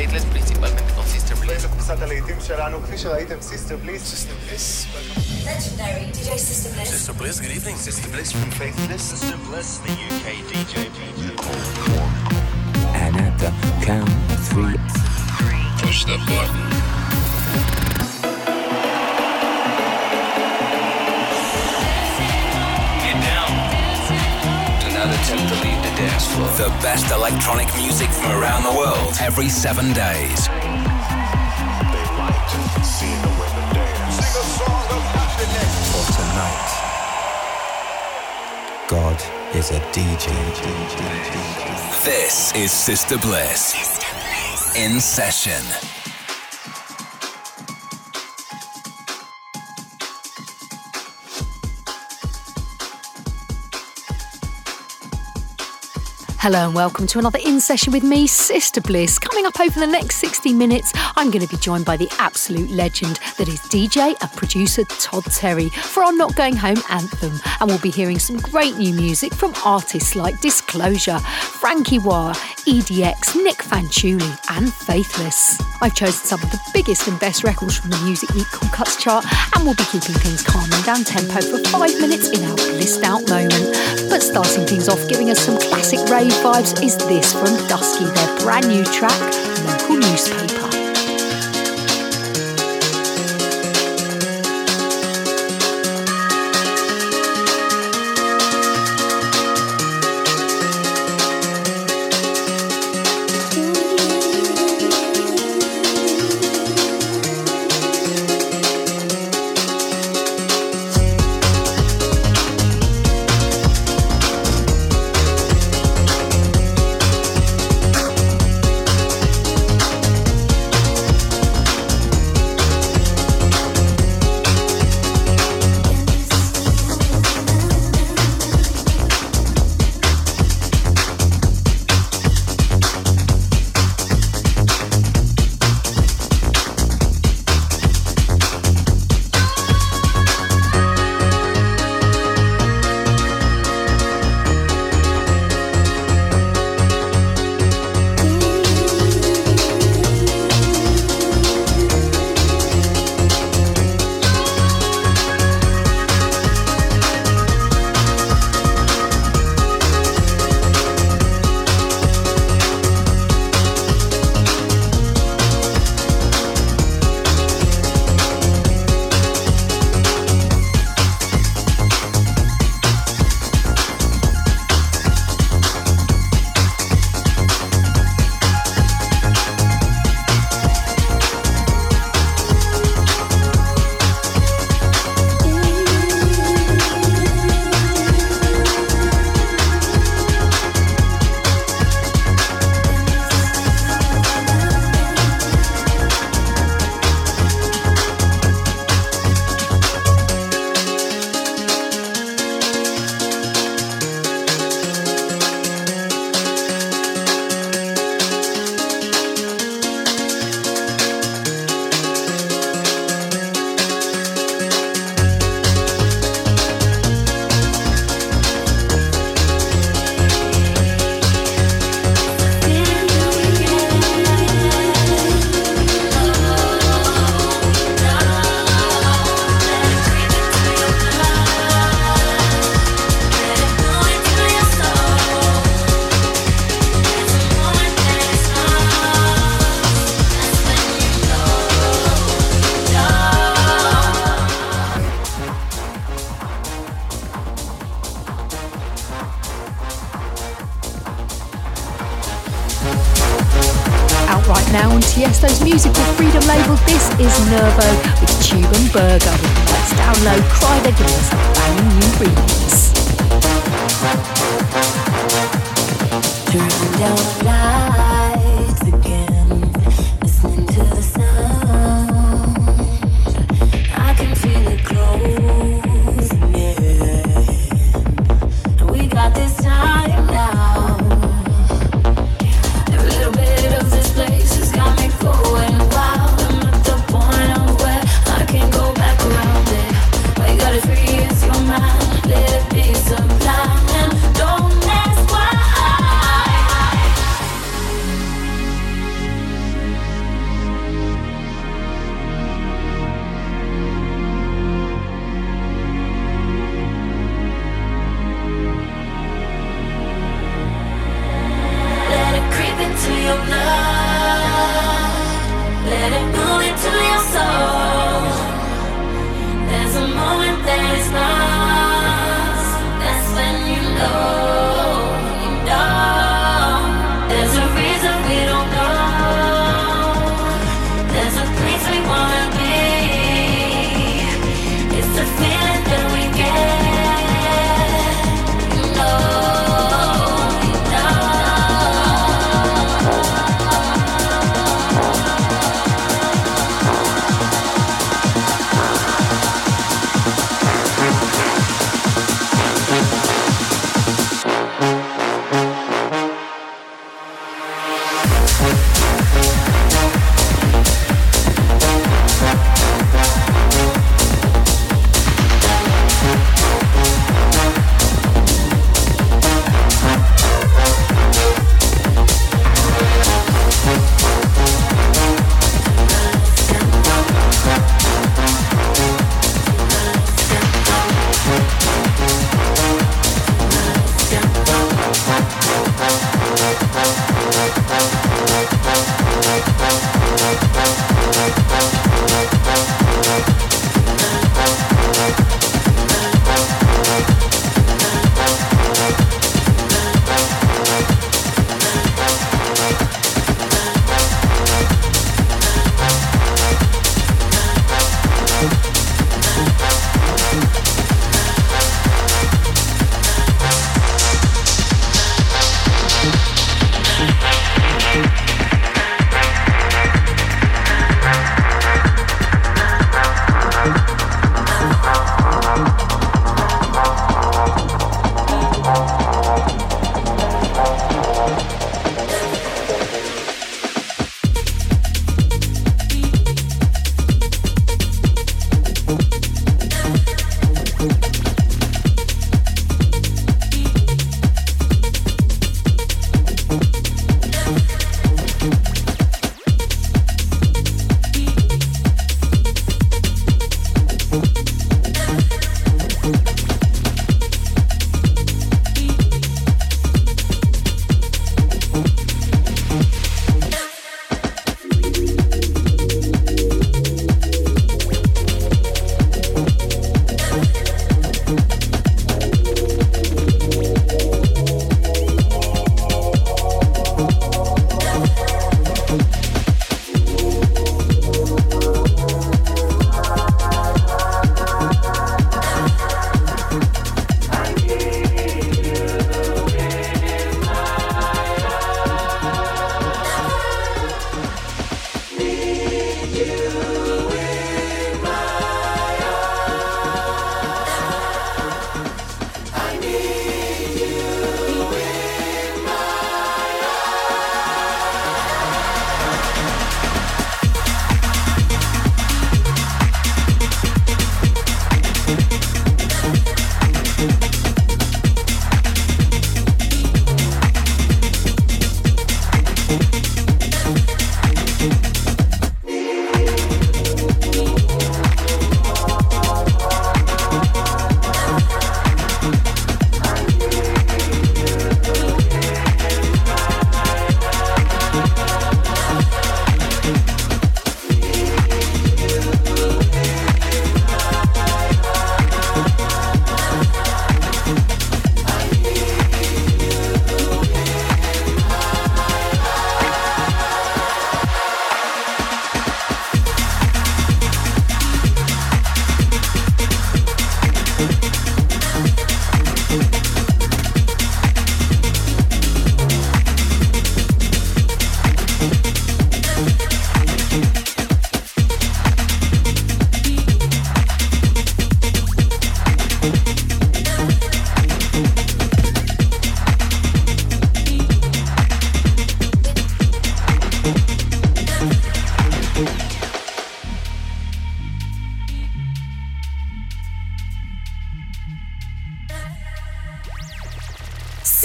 Faithless principalmente con Sister Bliss. Sister Bliss. Legendary DJ Sister Bliss. Sister Bliss, good evening. Sister Bliss from Faithless. Sister Bliss, the UK DJ. And at the count of three, push the button. Attempt to leave the dance floor. The best electronic music from around the world every 7 days. They like to see the women dance. Sing a song of happiness. For tonight, God is a DJ. This is Sister Bliss. Sister Bliss. In session. Hello and welcome to another In Session with me, Sister Bliss. Coming up over the next 60 minutes, I'm going to be joined by the absolute legend that is DJ and producer Todd Terry for our Not Going Home anthem. And we'll be hearing some great new music from artists like Disclosure, Franky Wah, EDX, Nic Fanciulli and Faithless. I've chosen some of the biggest and best records from the Music Week Cool Cuts chart, and we'll be keeping things calm and down tempo for 5 minutes in our blissed out moment. But starting things off, giving us some classic rave vibes is this from Dusky, their brand new track, Local Newspaper.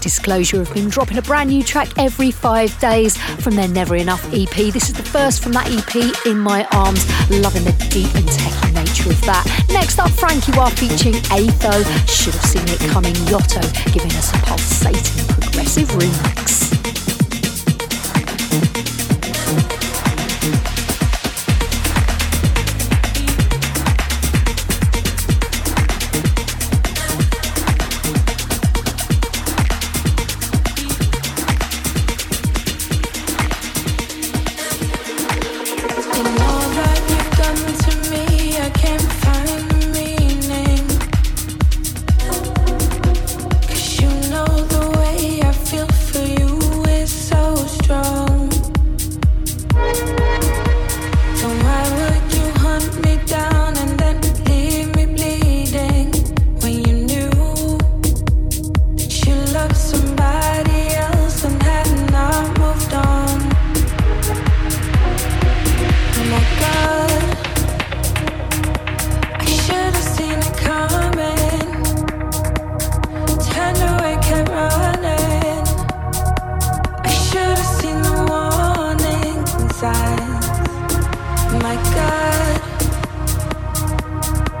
Disclosure have been dropping a brand new track every 5 days from their Never Enough EP. This is the first from that EP, In My Arms. Loving the deep and techie nature of that. Next up, Franky Wah featuring Atho. Should have seen it coming. Yotto giving us a pulsating progressive remix.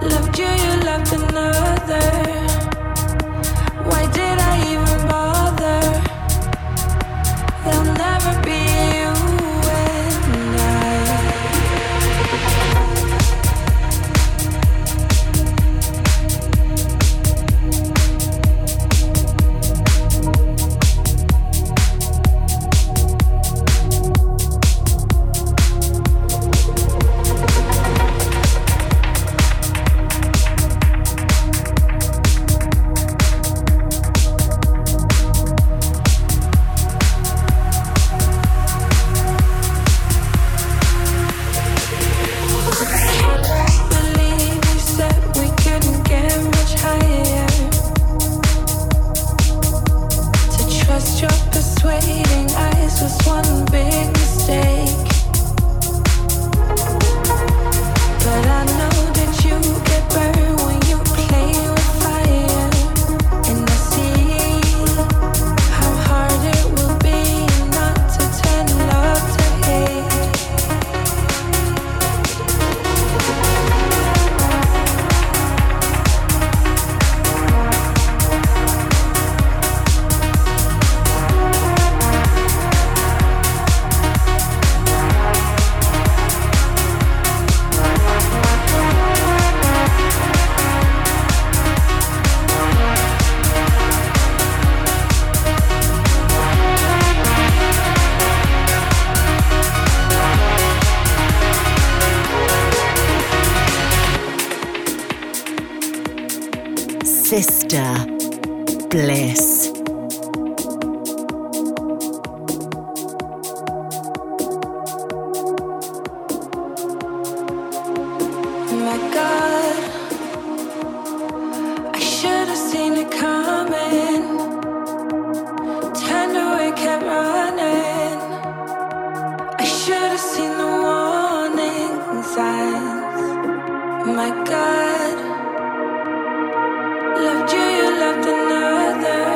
Loved you, you loved another.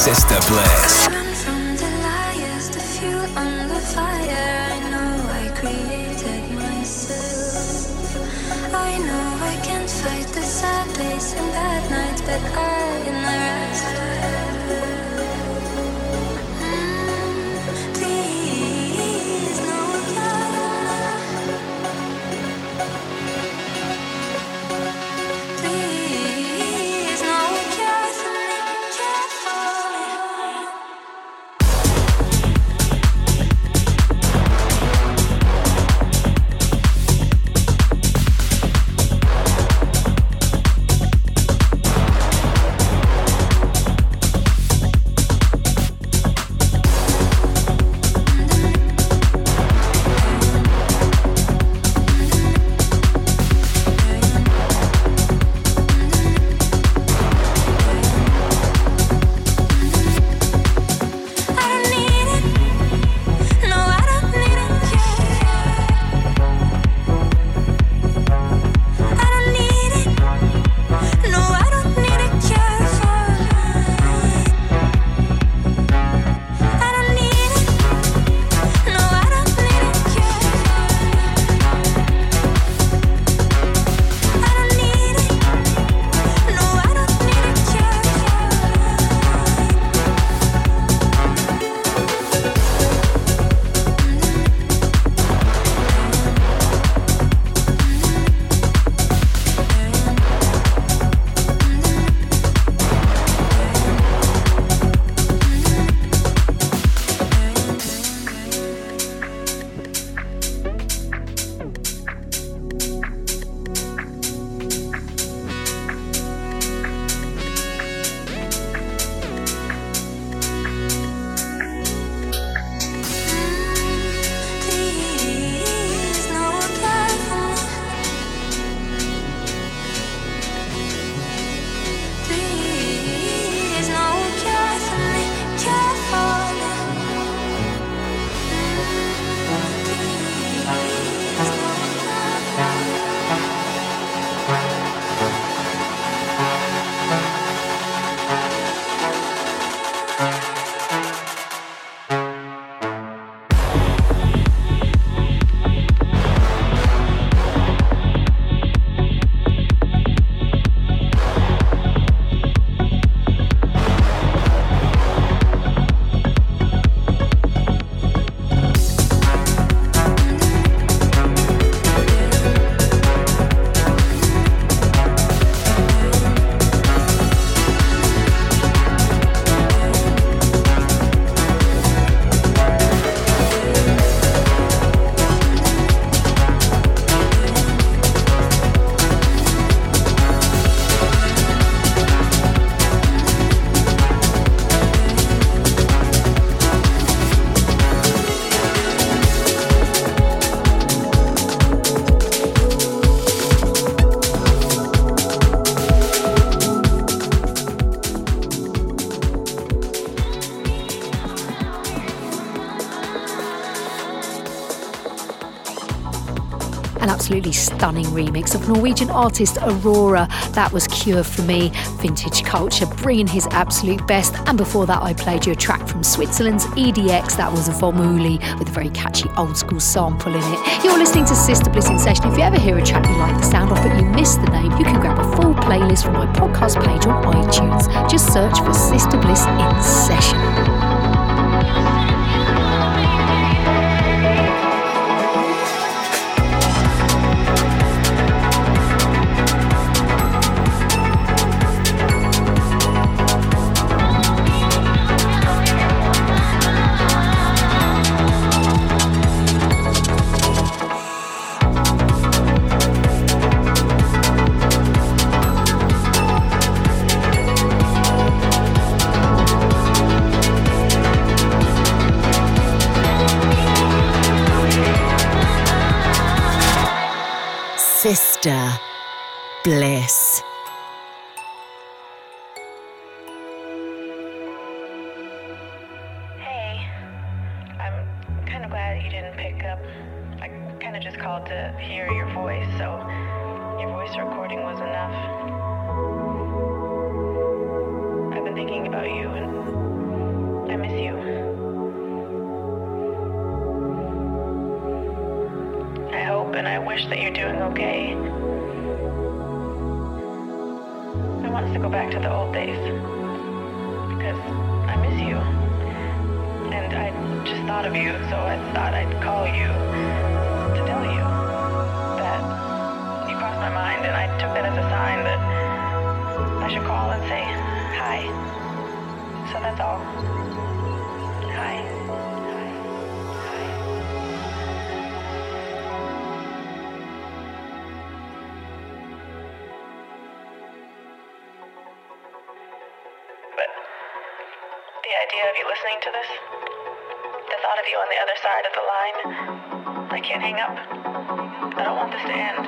Sister Bliss. I'm from the liars, the fuel on the fire. I know I created myself. I know I can't fight the sad days and bad nights, but I can rise forever. Please, no cure. Please, no cure for me, cure for me. I don't need it. No, I don't need a cure. I don't need it. No, I don't need a cure for me. I don't need it. No, I don't need a cure for me. I don't need it. No, I don't need a cure for me. Please, no care for me. Please, no care for me, care for me. Please, no care for me. An absolutely stunning remix of Norwegian artist Aurora. That was Cure For Me, Vintage Culture, bringing his absolute best. And before that, I played you a track from Switzerland's EDX. That was Vomuli, with a very catchy old school sample in it. You're listening to Sister Bliss in Session. If you ever hear a track you like the sound of but you miss the name, you can grab a full playlist from my podcast page on iTunes. Just search for Sister Bliss in Session. Sister Bliss. Hey, I'm kind of glad you didn't pick up. I kind of just called to hear your voice, so your voice recording was enough. I've been thinking about you and I miss you. I hope and I wish that you're doing okay. I want us to go back to the old days because I miss you. And I just thought of you, so I thought I'd call you to tell you that you crossed my mind, and I took that as a sign that I should call and say hi. So that's all. Hi. Of you listening to this, the thought of you on the other side of the line, I can't hang up. I don't want this to end.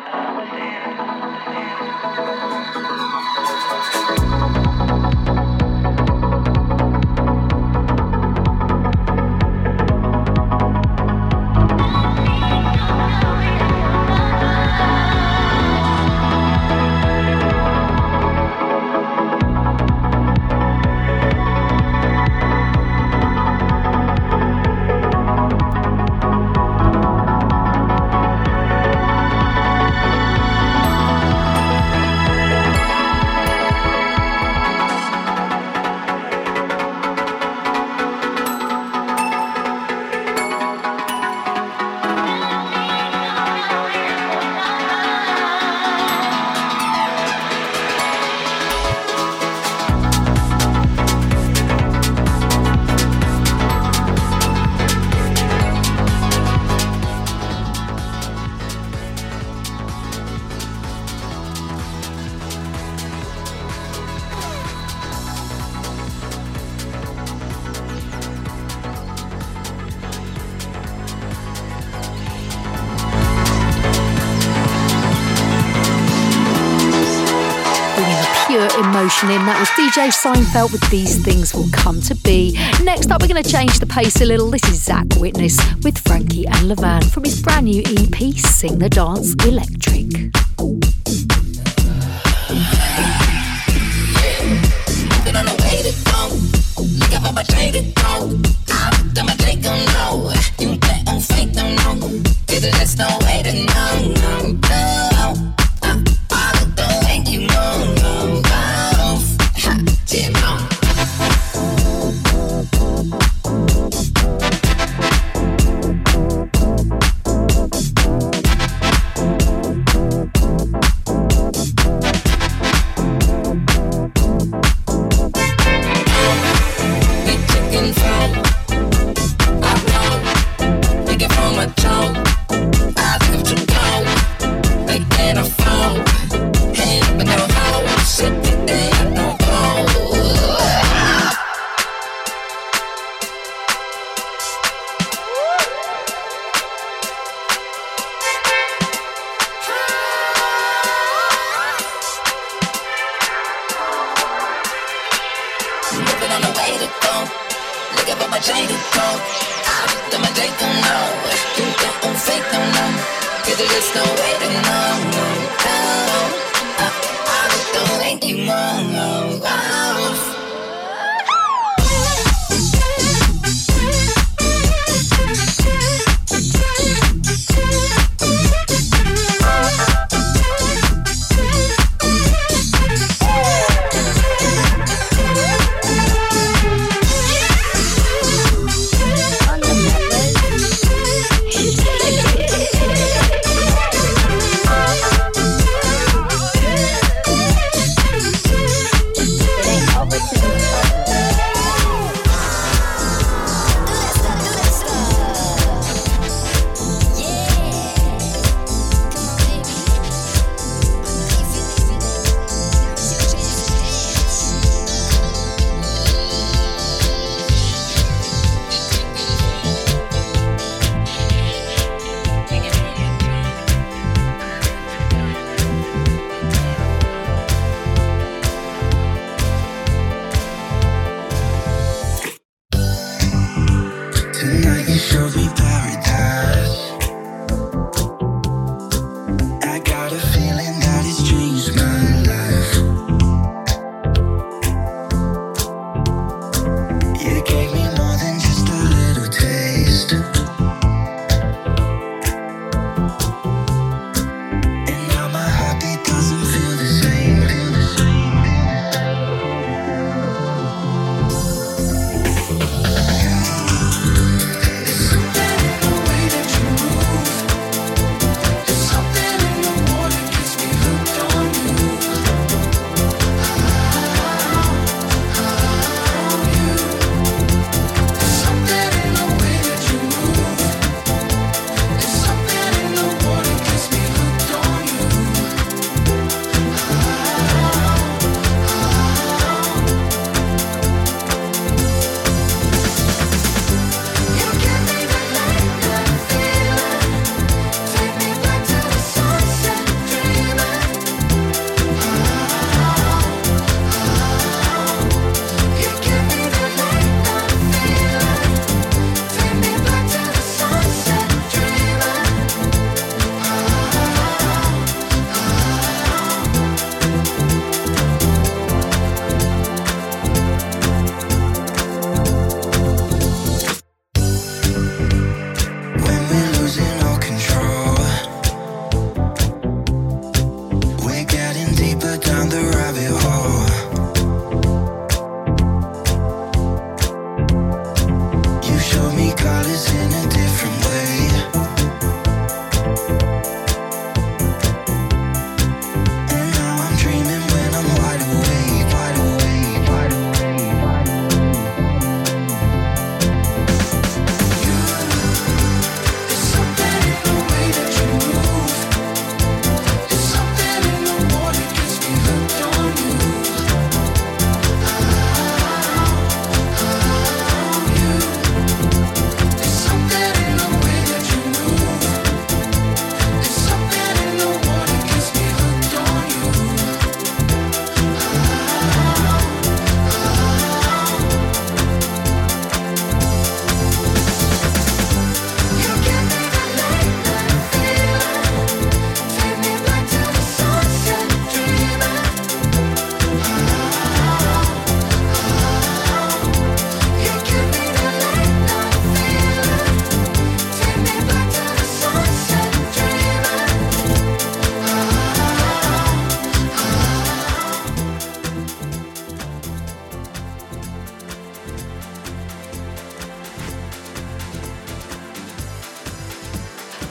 And that was DJ Seinfeld with These Things Will Come to Be. Next up, we're going to change the pace a little. This is Zach Witness with Franky and Levan from his brand new EP, Sing the Dance Electric.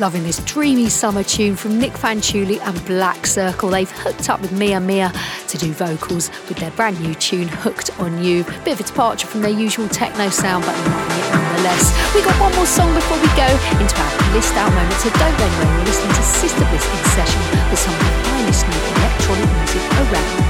Loving this dreamy summer tune from Nic Fanciulli and Black Circle. They've hooked up with Mia Mia to do vocals with their brand new tune, Hooked on You. Bit of a departure from their usual techno sound, but loving it nonetheless. We got one more song before we go into our list out moment, so don't go anywhere. You're listening to Sister Bliss in session with some of the finest new electronic music around.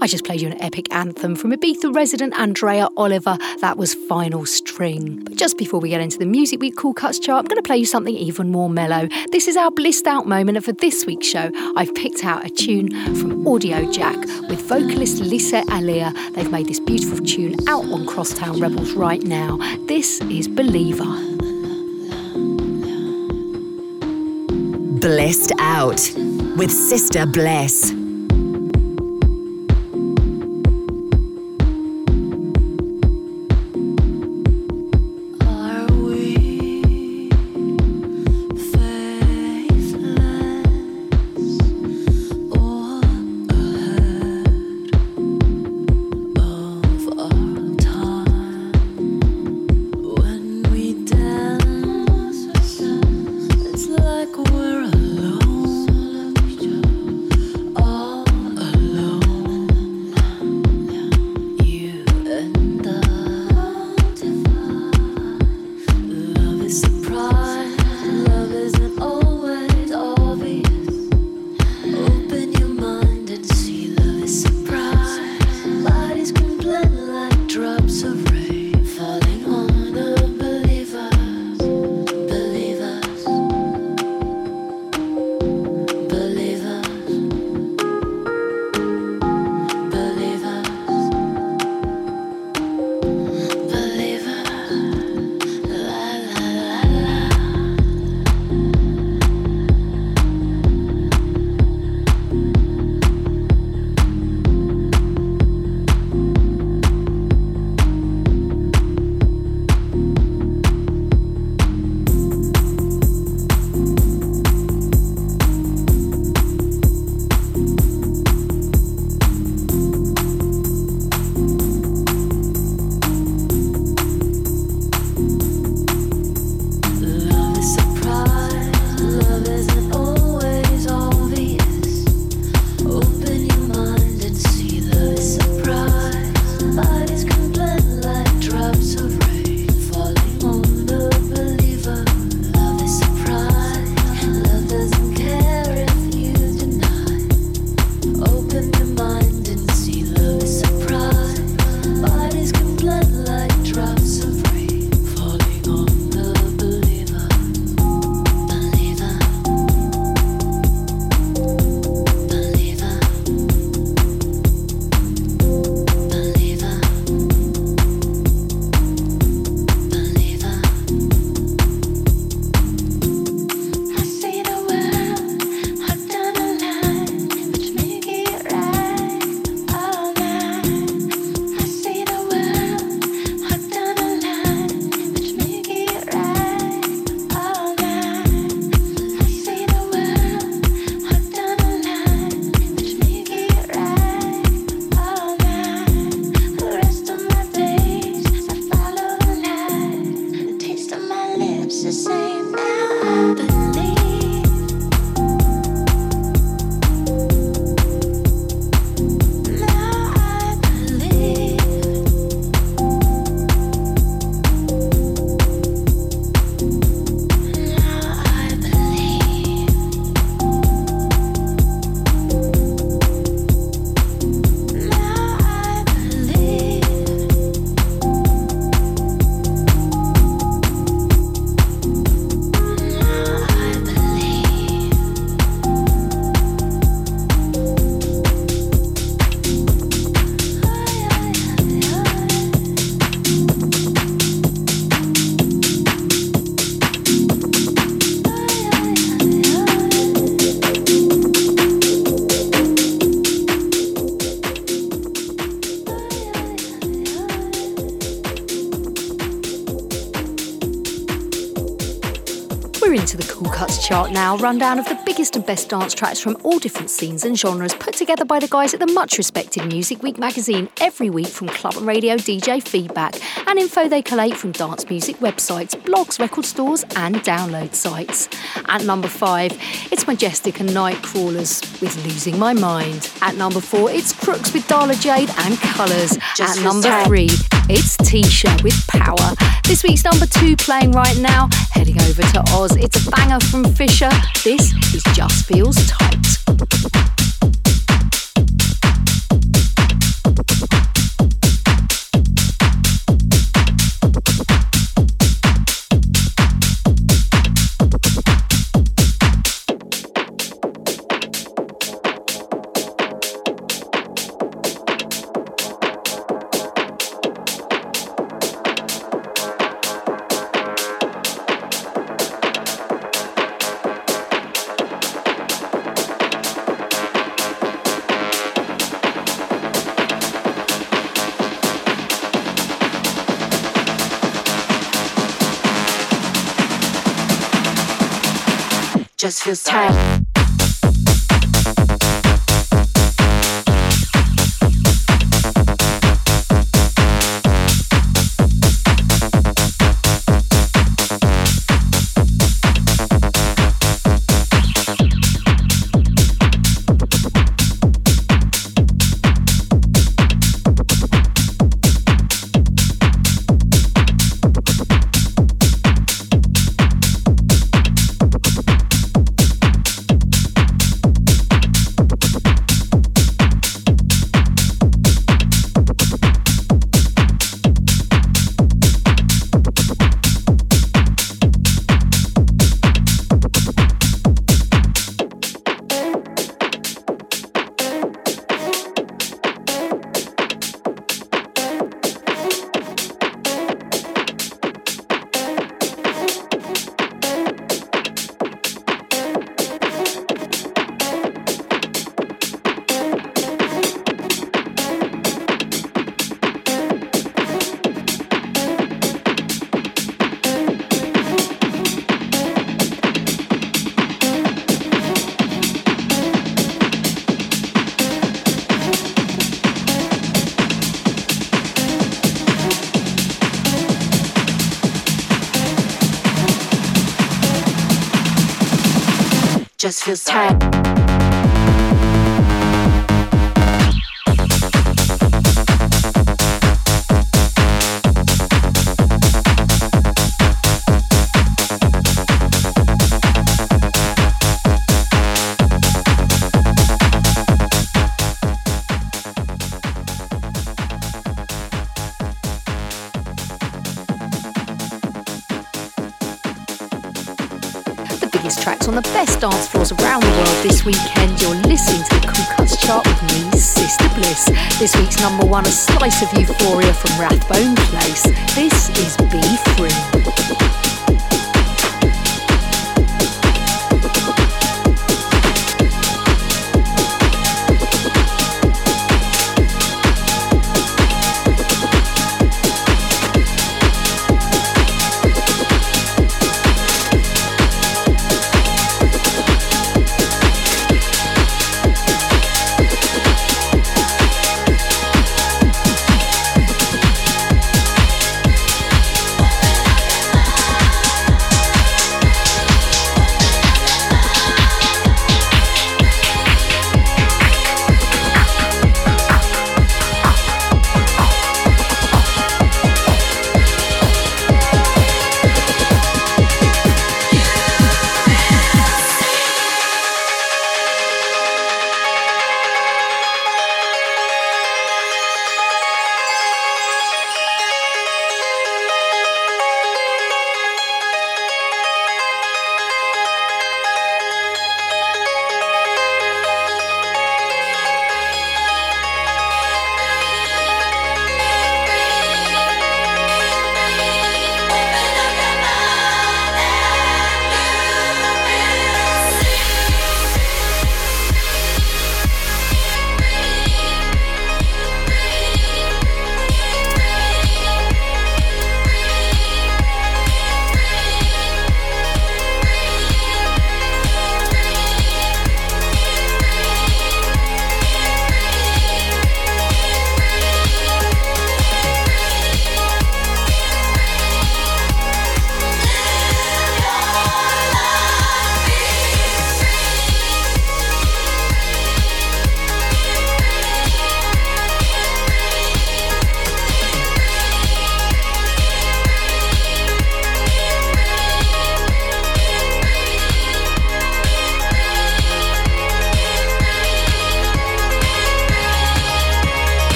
I just played you an epic anthem from Ibiza resident Andrea Oliver. That was Final String. But just before we get into the Music Week Cool Cuts chart, I'm going to play you something even more mellow. This is our blissed out moment, and for this week's show, I've picked out a tune from Audio Jack with vocalist Lisa Aliyah. They've made this beautiful tune out on Crosstown Rebels right now. This is Believer. Blissed out with Sister Bliss. Oh. into the Cool Cuts chart now. Rundown of the biggest and best dance tracks from all different scenes and genres, put together by the guys at the much-respected Music Week magazine every week from club and radio DJ feedback and info they collate from dance music websites, blogs, record stores and download sites. At number 5, it's Majestic and Nightcrawlers with Losing My Mind. At number 4, it's Crooks with Darla Jade and Colours. At number 3, it's Tisha with Power. This week's number 2 playing right now, heading over to Oz. It's a banger from Fisher. This is Just Feels Tight. Just feels tight. Just feels tight. On the best dance floors around the world this weekend, you're listening to the Cool Cuts chart with me, Sister Bliss. This week's number 1, a slice of euphoria from Rathbone Place. This is Be Free.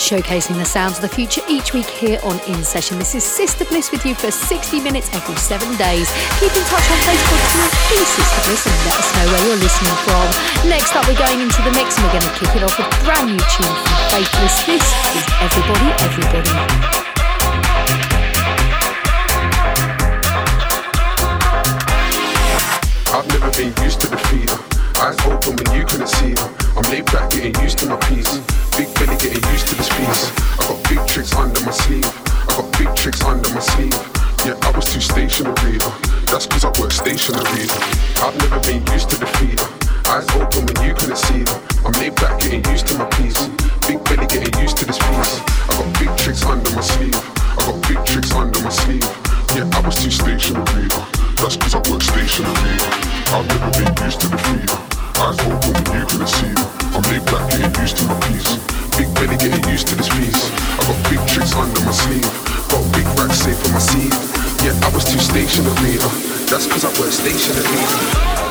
showcasing the sounds of the future each week here on In Session. This is Sister Bliss with you for 60 minutes every 7 days. Keep in touch on Facebook to be Sister Bliss and let us know where you're listening from. Next up, we're going into the mix and we're going to kick it off with a brand new tune from Faithless. This is Everybody, Everybody. I've never been used to defeat. Eyes open when you couldn't see. I'm laid back getting used to my peace. Big belly getting used to this piece. I got big tricks under my sleeve. I got big tricks under my sleeve. Yeah, I was too stationary. That's cause I work stationary. I've never been used to defeat. Eyes open when you couldn't see. I'm laid back getting used to my peace. Big belly getting used to this piece. I got big tricks under my sleeve. I got big tricks under my sleeve. Yeah, I was too stationary. That's cause I work stationary. I've never been used to defeat. Eyes open when you couldn't see. I'm laid back getting used to my piece. Big belly getting used to this piece. I got big tricks under my sleeve. Got big racks safe on my seat. Yeah, I was too stationary. That's cause I work stationary.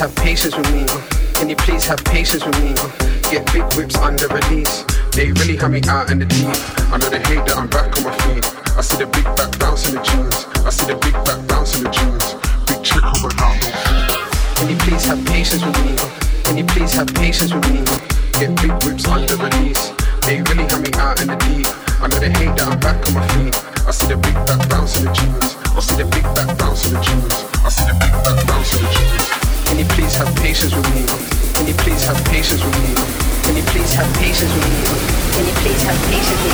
Have patience with me, get big whips under release. They really have me out in the deep. I know they hate that I'm back on my feet. I see the big back bounce in the jeans. I see the big back bounce in the jeans. Big trick on my arm. Can you please have patience with me? Can you please have patience with me? Get big whips under release. They really have me out in the deep. I know they hate that I'm back on my feet. I see the big back bounce in the jeans. I see the big back bounce in the jeans. I see the big back bounce in the jeans. Can you please have patience with me? Can you please have patience with me? Can you please have patience with me? Can you please have patience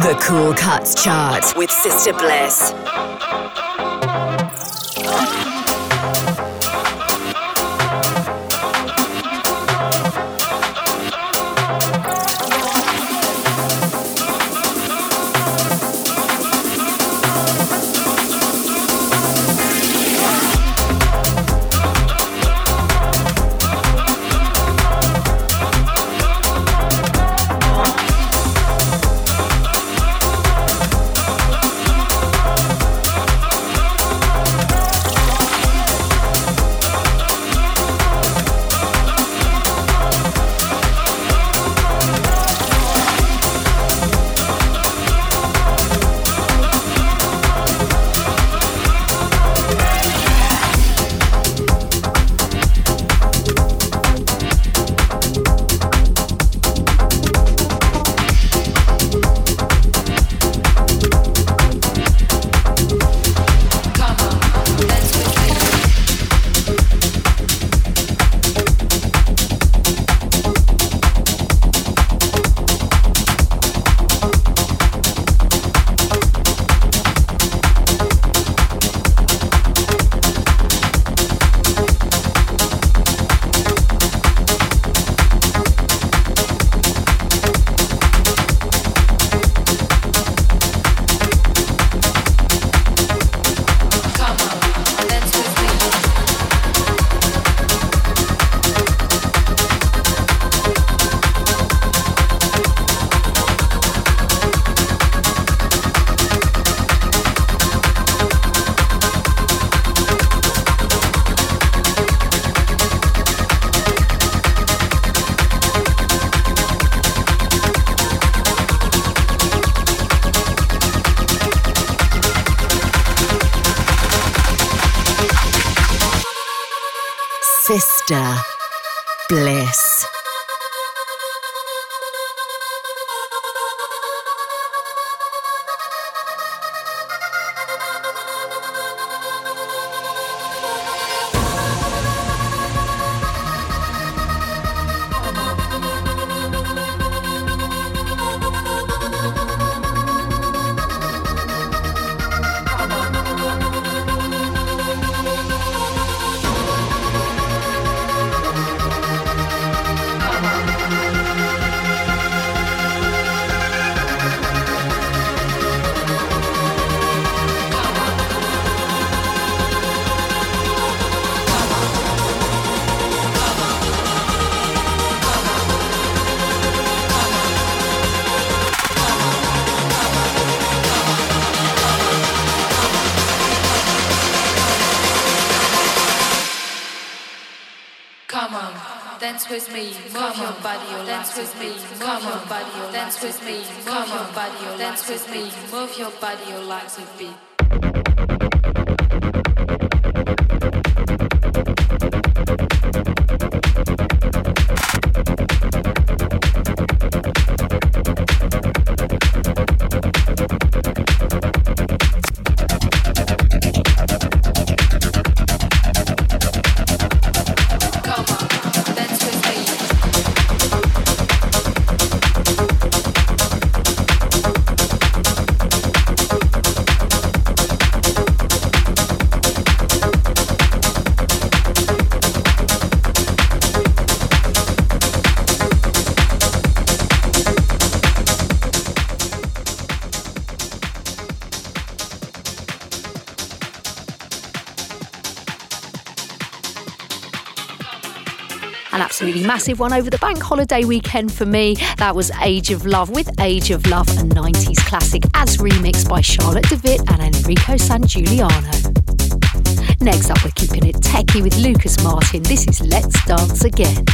with me? The Cool Cuts chart with Sister Bliss. Sister Bliss. dance with me, move your body, dance with me, move your body, dance with me, move your body, dance with me, move your body, relax with me. Absolutely massive one over the bank holiday weekend for me. That was Age of Love with Age of Love, a 90s classic as remixed by Charlotte DeWitt and Enrico Sangiuliano. Next up, we're keeping it techie with Lucas Martin. This is Let's Dance Again.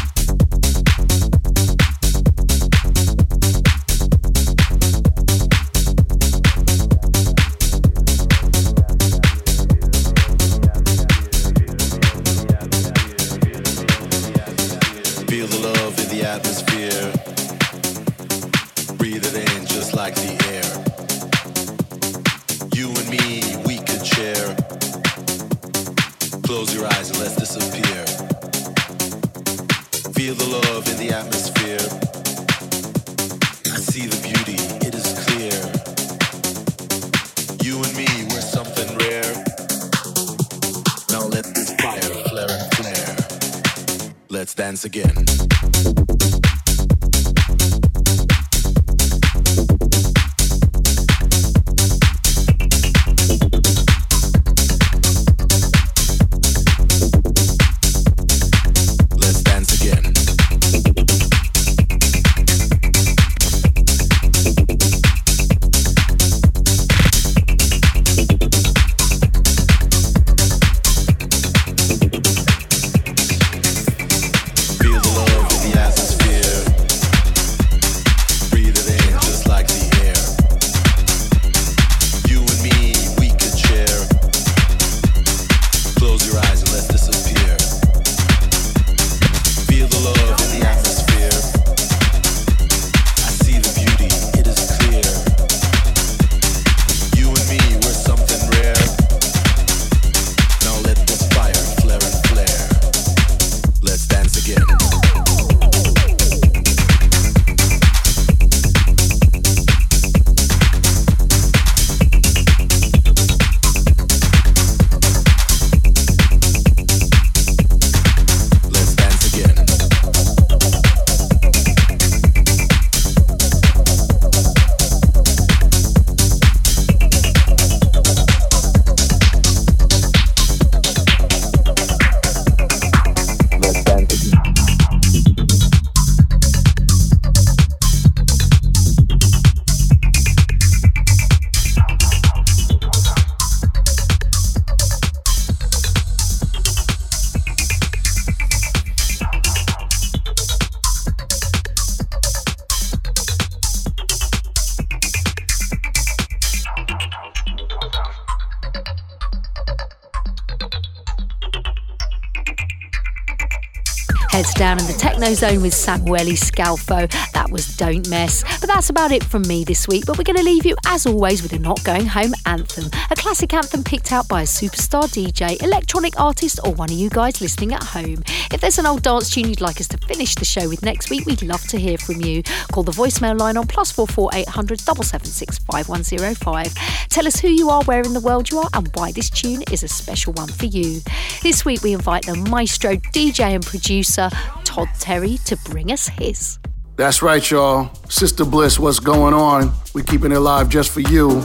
Again. Down in the techno zone with Samuele Scalfo. That was Don't Mess. But that's about it from me this week. But we're going to leave you, as always, with a Not Going Home anthem, a classic anthem picked out by a superstar DJ, electronic artist, or one of you guys listening at home. If there's an old dance tune you'd like us to finish the show with next week, we'd love to hear from you. Call the voicemail line on +44 800 776 5105. Tell us who you are, where in the world you are, and why this tune is a special one for you. This week we invite the maestro, DJ and producer, Todd Terry, to bring us his. That's right, y'all. Sister Bliss, what's going on? We're keeping it live just for you.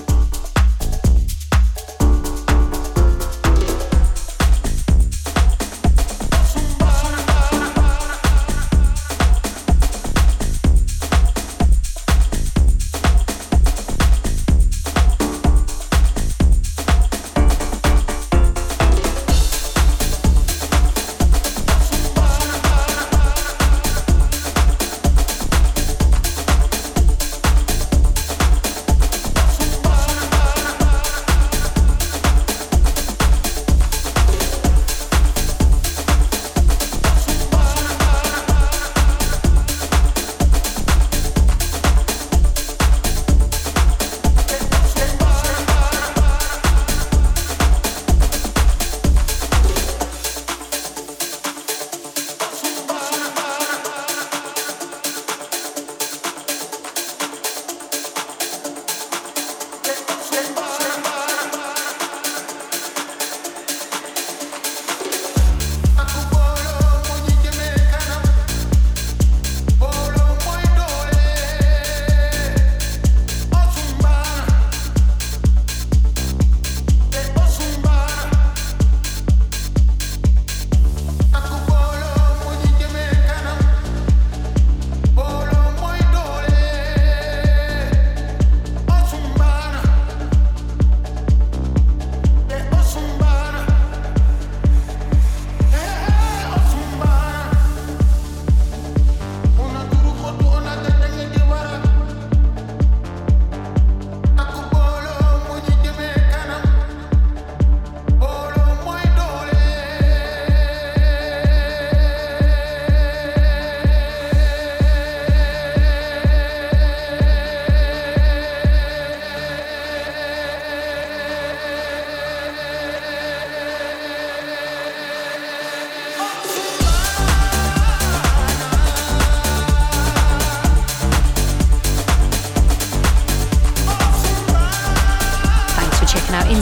in